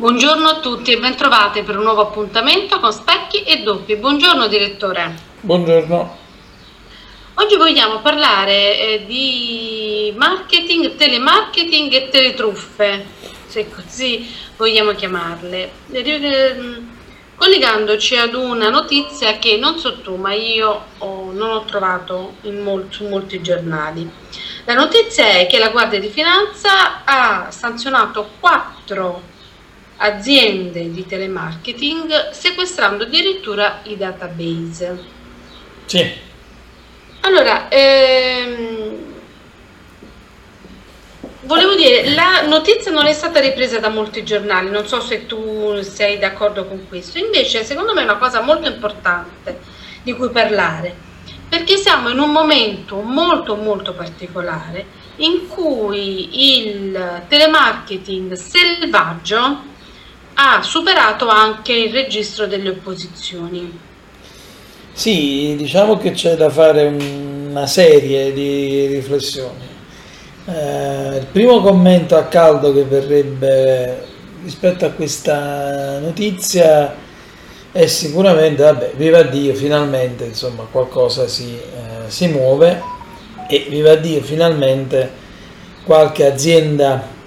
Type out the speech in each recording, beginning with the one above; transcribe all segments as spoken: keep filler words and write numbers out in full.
Buongiorno a tutti e bentrovate per un nuovo appuntamento con Specchi e Doppi. Buongiorno direttore. Buongiorno. Oggi vogliamo parlare eh, di marketing, telemarketing e teletruffe, se così vogliamo chiamarle, collegandoci ad una notizia che non so tu, ma io ho, non ho trovato in molti, su molti giornali. La notizia è che la Guardia di Finanza ha sanzionato quattro aziende di telemarketing sequestrando addirittura i database. Sì. Allora, ehm, volevo dire, la notizia non è stata ripresa da molti giornali, non so se tu sei d'accordo con questo, invece secondo me è una cosa molto importante di cui parlare, perché siamo in un momento molto molto particolare in cui il telemarketing selvaggio ha superato anche il registro delle opposizioni. Sì, diciamo che c'è da fare una serie di riflessioni. Eh, il primo commento a caldo che verrebbe rispetto a questa notizia è sicuramente, vabbè, viva Dio, finalmente insomma qualcosa si, eh, si muove, e viva Dio, finalmente qualche azienda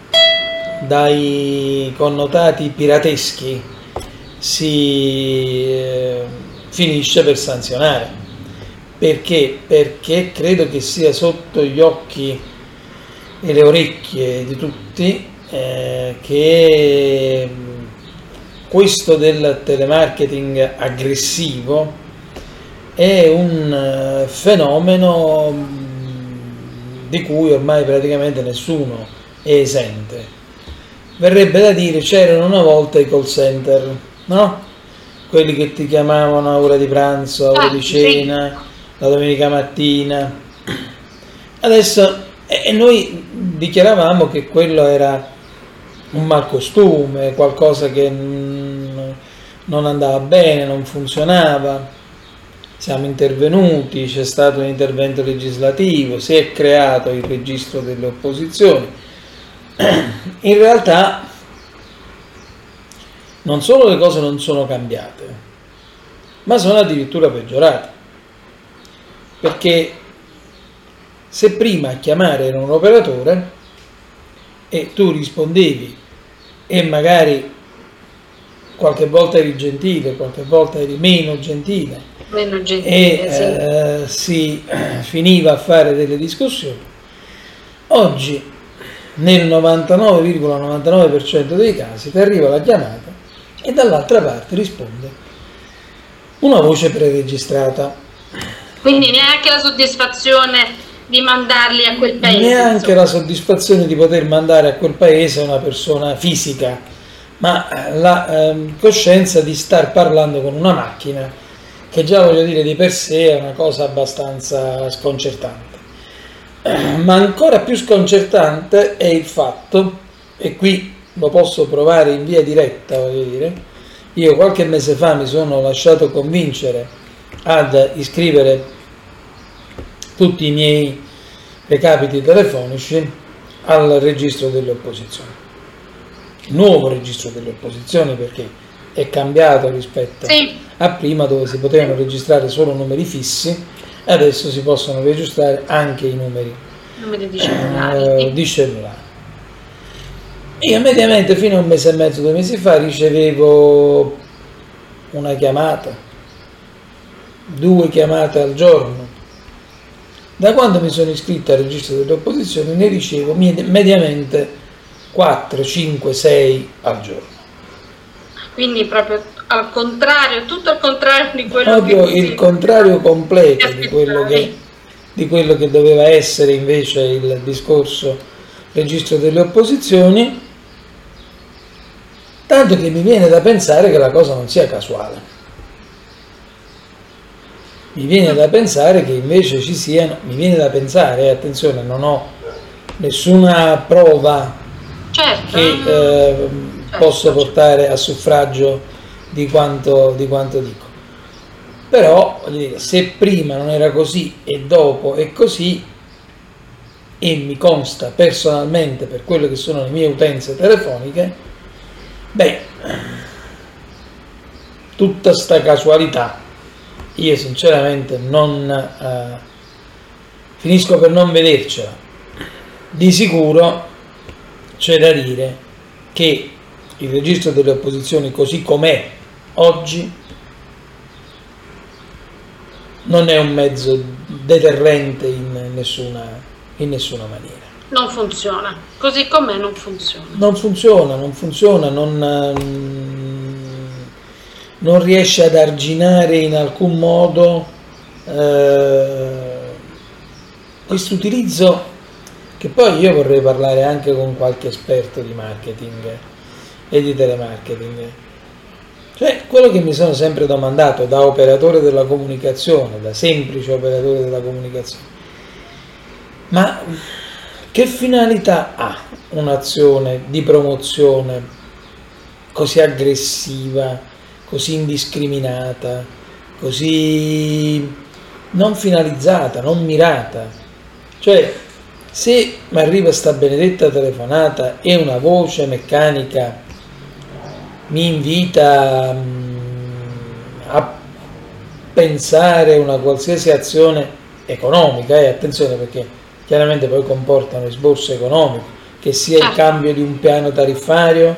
dai connotati pirateschi si eh, finisce per sanzionare, perché perché credo che sia sotto gli occhi e le orecchie di tutti eh, che questo del telemarketing aggressivo è un fenomeno di cui ormai praticamente nessuno è esente. Verrebbe da dire, c'erano una volta i call center, no? Quelli che ti chiamavano a ora di pranzo, a ora ah, di cena, sì, la domenica mattina. Adesso, e noi dichiaravamo che quello era un malcostume, qualcosa che non andava bene, non funzionava. Siamo intervenuti, c'è stato un intervento legislativo, si è creato il registro delle opposizioni. In realtà non solo le cose non sono cambiate, ma sono addirittura peggiorate, perché se prima chiamare era un operatore e tu rispondevi e magari qualche volta eri gentile, qualche volta eri meno gentile, meno gentile e sì. eh, si finiva a fare delle discussioni, oggi nel novantanove virgola novantanove per cento dei casi ti arriva la chiamata e dall'altra parte risponde una voce preregistrata. Quindi neanche la soddisfazione di mandarli a quel paese. Neanche insomma. La soddisfazione di poter mandare a quel paese una persona fisica, ma la eh, coscienza di star parlando con una macchina, che già voglio dire di per sé è una cosa abbastanza sconcertante. Ma ancora più sconcertante è il fatto, e qui lo posso provare in via diretta, voglio dire, io qualche mese fa mi sono lasciato convincere ad iscrivere tutti i miei recapiti telefonici al registro delle opposizioni, il nuovo registro delle opposizioni, perché è cambiato rispetto sì. a prima, dove si potevano registrare solo numeri fissi. Adesso si possono registrare anche i numeri, numeri di cellulare. Eh, di cellulare. Io mediamente fino a un mese e mezzo, due mesi fa, ricevevo una chiamata, due chiamate al giorno. Da quando mi sono iscritto al registro delle opposizioni ne ricevo mediamente quattro, cinque, sei al giorno. Quindi proprio al contrario, tutto al contrario di quello proprio che il contrario completo di quello che, di quello che doveva essere invece il discorso registro delle opposizioni, tanto che mi viene da pensare che la cosa non sia casuale, mi viene da pensare che invece ci siano, mi viene da pensare, eh, attenzione, non ho nessuna prova certo. che eh, certo. posso portare a suffragio Di quanto, di quanto dico, però se prima non era così e dopo è così, e mi consta personalmente per quello che sono le mie utenze telefoniche, Beh, tutta sta casualità, io sinceramente non eh, finisco per non vedercela. Di sicuro c'è da dire che il registro delle opposizioni così com'è oggi non è un mezzo deterrente in nessuna, in nessuna maniera. Non funziona, così com'è non funziona. Non funziona, non funziona, non, non riesce ad arginare in alcun modo eh, questo utilizzo, che poi io vorrei parlare anche con qualche esperto di marketing e di telemarketing. Cioè, quello che mi sono sempre domandato da operatore della comunicazione, da semplice operatore della comunicazione, ma che finalità ha un'azione di promozione così aggressiva, così indiscriminata, così non finalizzata, non mirata? Cioè, se mi arriva sta benedetta telefonata e una voce meccanica mi invita a pensare una qualsiasi azione economica, e eh, attenzione perché chiaramente poi comportano esborso economico, che sia il cambio di un piano tariffario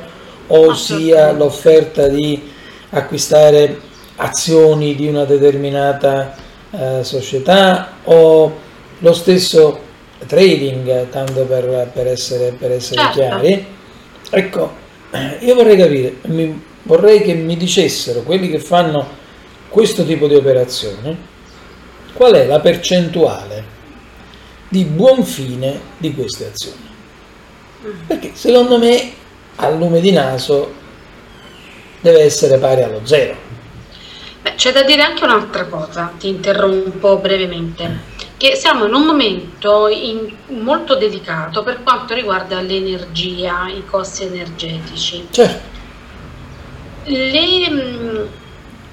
o sia l'offerta di acquistare azioni di una determinata eh, società, o lo stesso trading, tanto per, per essere, per essere certo. chiari. Ecco, io vorrei capire, mi, vorrei che mi dicessero quelli che fanno questo tipo di operazione qual è la percentuale di buon fine di queste azioni, perché secondo me al lume di naso deve essere pari allo zero. Beh, c'è da dire anche un'altra cosa, ti interrompo brevemente, che siamo in un momento in, molto delicato per quanto riguarda l'energia, i costi energetici. Certo. Le, mh,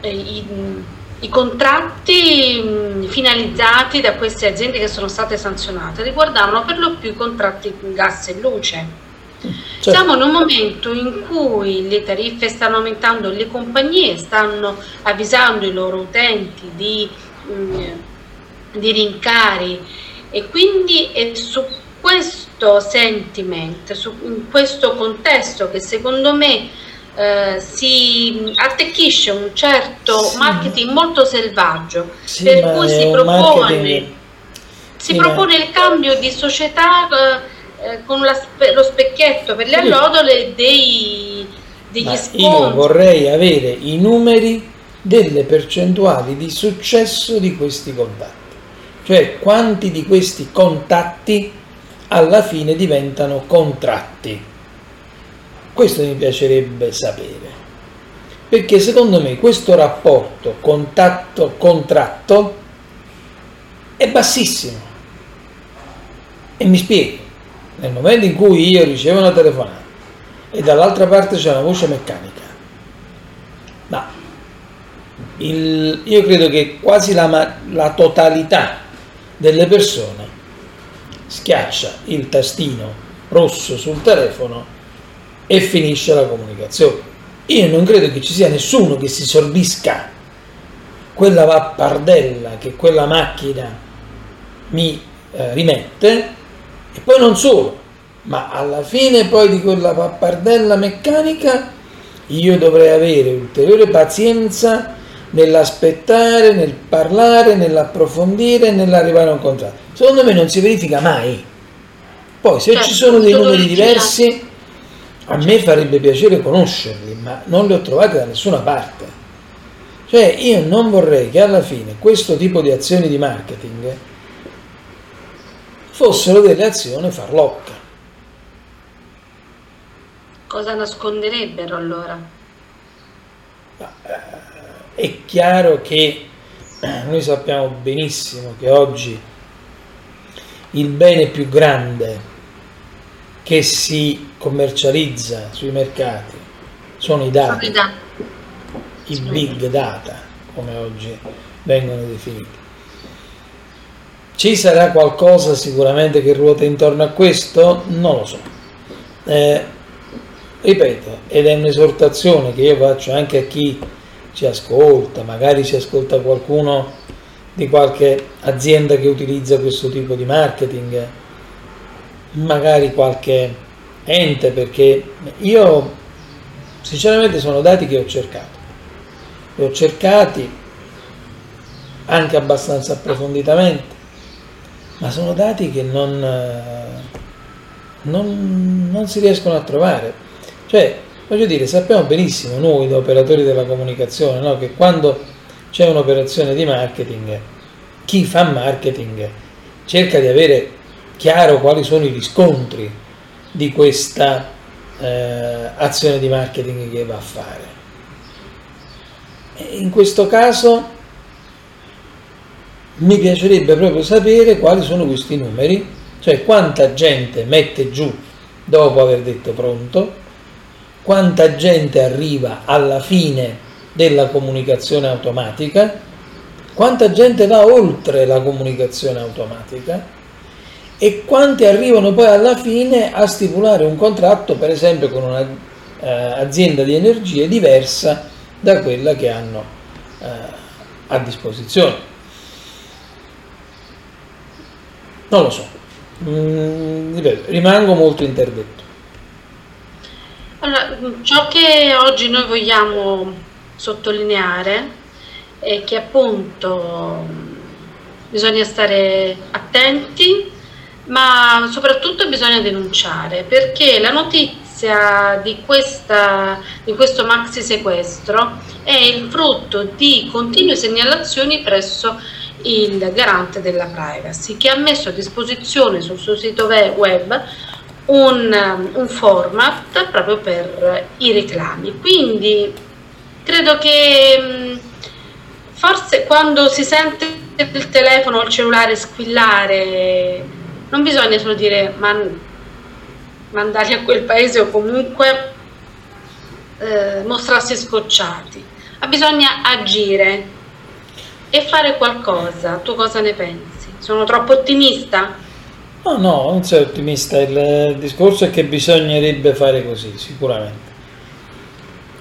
i, I contratti finalizzati da queste aziende che sono state sanzionate riguardavano per lo più i contratti gas e luce. Certo. Siamo in un momento in cui le tariffe stanno aumentando, le compagnie stanno avvisando i loro utenti di, di rincari, e quindi è su questo sentimento, su, in questo contesto che secondo me Uh, si attecchisce un certo sì. marketing molto selvaggio, sì, per cui si propone, si sì, propone ma... il cambio di società uh, uh, con la spe- lo specchietto per le allodole dei, degli ma sconti. Io vorrei avere i numeri delle percentuali di successo di questi contatti, cioè quanti di questi contatti alla fine diventano contratti. Questo mi piacerebbe sapere, perché secondo me questo rapporto contatto-contratto è bassissimo. E mi spiego, nel momento in cui io ricevo una telefonata e dall'altra parte c'è una voce meccanica, ma il, io credo che quasi la, la totalità delle persone schiaccia il tastino rosso sul telefono e finisce la comunicazione. Io non credo che ci sia nessuno che si sorbisca quella pappardella che quella macchina mi eh, rimette, e poi non solo, ma alla fine poi di quella pappardella meccanica io dovrei avere ulteriore pazienza nell'aspettare, nel parlare, nell'approfondire, nell'arrivare a un contratto. Secondo me non si verifica mai. Poi se certo, ci sono dei numeri diversi, a me farebbe piacere conoscerli, ma non li ho trovati da nessuna parte. Cioè, io non vorrei che alla fine questo tipo di azioni di marketing fossero delle azioni farlocche. Cosa nasconderebbero allora? È chiaro che noi sappiamo benissimo che oggi il bene più grande che si commercializza sui mercati sono i dati, i big data, come oggi vengono definiti. Ci sarà qualcosa sicuramente che ruota intorno a questo? Non lo so. Eh, ripeto, ed è un'esortazione che io faccio anche a chi ci ascolta, magari ci ascolta qualcuno di qualche azienda che utilizza questo tipo di marketing, magari qualche ente, perché io sinceramente sono dati che ho cercato, li ho cercati anche abbastanza approfonditamente, ma sono dati che non, non, non si riescono a trovare. Cioè, voglio dire, sappiamo benissimo noi, da operatori della comunicazione, no? Che quando c'è un'operazione di marketing, chi fa marketing cerca di avere chiaro quali sono i riscontri di questa eh, azione di marketing che va a fare. E in questo caso mi piacerebbe proprio sapere quali sono questi numeri, cioè quanta gente mette giù dopo aver detto pronto, quanta gente arriva alla fine della comunicazione automatica, quanta gente va oltre la comunicazione automatica e quanti arrivano poi alla fine a stipulare un contratto, per esempio, con un'azienda eh, di energie diversa da quella che hanno eh, a disposizione. Non lo so, mm, ripeto, rimango molto interdetto. Allora, ciò che oggi noi vogliamo sottolineare è che appunto bisogna stare attenti, ma soprattutto bisogna denunciare, perché la notizia di, questa, di questo maxi sequestro è il frutto di continue segnalazioni presso il garante della privacy, che ha messo a disposizione sul suo sito web Un, un format proprio per i reclami. Quindi credo che forse quando si sente il telefono o il cellulare squillare non bisogna solo dire man- mandarli a quel paese o comunque eh, mostrarsi scocciati, ma bisogna agire e fare qualcosa. Tu cosa ne pensi? Sono troppo ottimista? No, no, non sei ottimista, il discorso è che bisognerebbe fare così, sicuramente.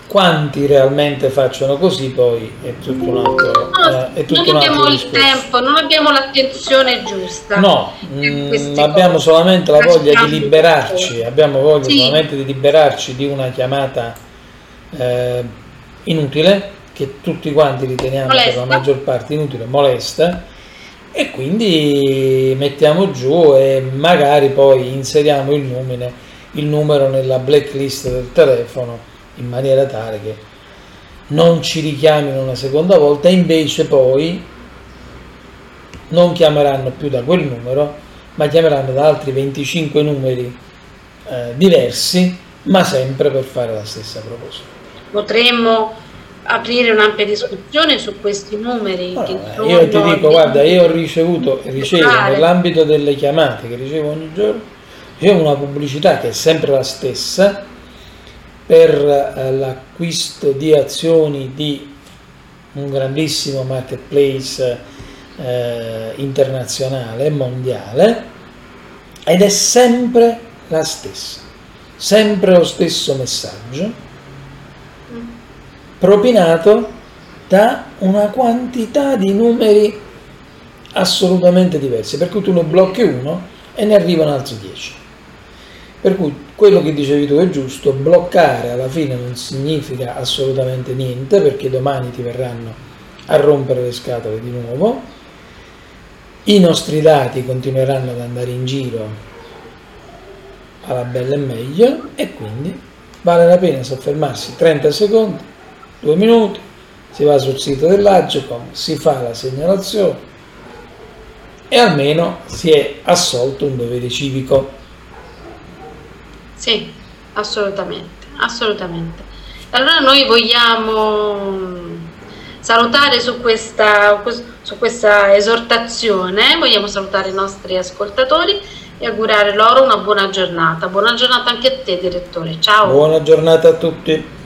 Quanti realmente facciano così poi è tutto un altro, no, eh, è tutto non un abbiamo altro il discorso. Tempo, non abbiamo l'attenzione giusta. No, mh, abbiamo cose. solamente la voglia di liberarci, abbiamo voglia sì. solamente di liberarci di una chiamata eh, inutile, che tutti quanti riteniamo molesta. per la maggior parte inutile, molesta. E quindi mettiamo giù e magari poi inseriamo il, numine, il numero nella blacklist del telefono in maniera tale che non ci richiamino una seconda volta, e invece poi non chiameranno più da quel numero, ma chiameranno da altri venticinque numeri eh, diversi, ma sempre per fare la stessa proposta. Potremmo aprire un'ampia discussione su questi numeri. Allora, che io ti dico, guarda, io ho ricevuto, ricevo nell'ambito delle chiamate che ricevo ogni giorno, ricevo una pubblicità che è sempre la stessa per l'acquisto di azioni di un grandissimo marketplace eh, internazionale, mondiale, ed è sempre la stessa, sempre lo stesso messaggio propinato da una quantità di numeri assolutamente diversi, per cui tu ne blocchi uno e ne arrivano altri dieci. Per cui quello che dicevi tu è giusto, bloccare alla fine non significa assolutamente niente, perché domani ti verranno a rompere le scatole di nuovo, i nostri dati continueranno ad andare in giro alla bella e meglio, e quindi vale la pena soffermarsi trenta secondi, due minuti, si va sul sito dell'Agcom, si fa la segnalazione e almeno si è assolto un dovere civico. Sì, assolutamente, assolutamente. Allora noi vogliamo salutare su questa, su questa esortazione, vogliamo salutare i nostri ascoltatori e augurare loro una buona giornata. Buona giornata anche a te, direttore. Ciao. Buona giornata a tutti.